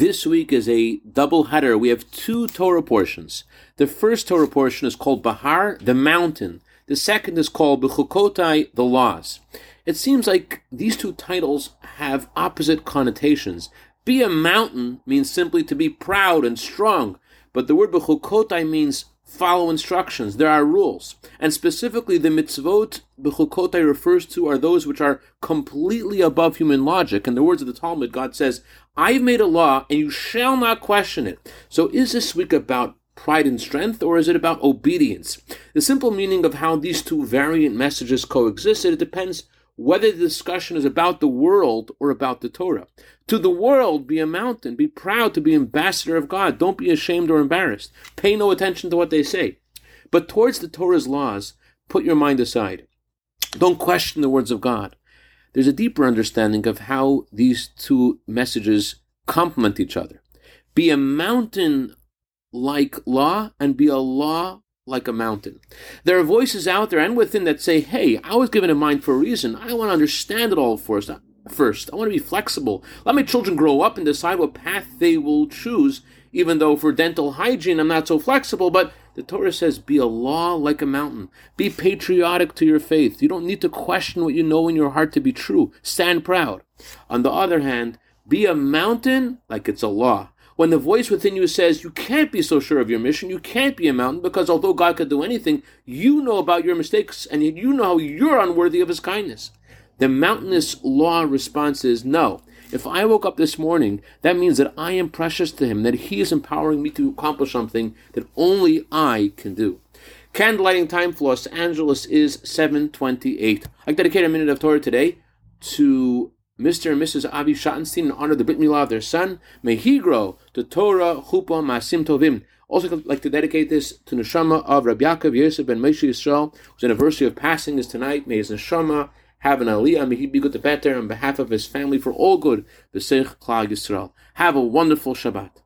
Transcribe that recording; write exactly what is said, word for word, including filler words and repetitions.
This week is a double header. We have two Torah portions. The first Torah portion is called Bahar, the mountain. The second is called B'chukotai, the laws. It seems like these two titles have opposite connotations. Be a mountain means simply to be proud and strong, but the word B'chukotai means follow instructions. There are rules. And specifically, the mitzvot bechukotai refers to are those which are completely above human logic. In the words of the Talmud, God says, I've made a law and you shall not question it. So is this week about pride and strength, or is it about obedience? The simple meaning of how these two variant messages coexist, it depends whether the discussion is about the world or about the Torah. To the world, be a mountain. Be proud to be ambassador of God. Don't be ashamed or embarrassed. Pay no attention to what they say. But towards the Torah's laws, put your mind aside. Don't question the words of God. There's a deeper understanding of how these two messages complement each other. Be a mountain-like law and be a law like a mountain. There are voices out there and within that say, hey, I was given a mind for a reason. I want to understand it all first. First, I want to be flexible. Let my children grow up and decide what path they will choose, even though for dental hygiene I'm not so flexible. But the Torah says, be a law like a mountain. Be patriotic to your faith. You don't need to question what you know in your heart to be true. Stand proud. On the other hand, be a mountain like it's a law. When the voice within you says, you can't be so sure of your mission, you can't be a mountain, because although God could do anything, you know about your mistakes, and you know how you're unworthy of His kindness. The mountainous law response is, no. If I woke up this morning, that means that I am precious to Him, that He is empowering me to accomplish something that only I can do. Candlelighting time for Los Angeles is seven twenty-eight. I dedicate a minute of Torah today to Mister and Missus Avi Schattenstein in honor of the Brit Milah of their son. May he grow to Torah, Chupa, Masim Tovim. Also, I'd like to dedicate this to Neshama of Rabbi Yaakov Yosef ben Meir Yisrael, whose anniversary of passing is tonight. May his Neshama have an Aliyah. May he be good to better on behalf of his family for all good. B'Seich Klal Yisrael. Have a wonderful Shabbat.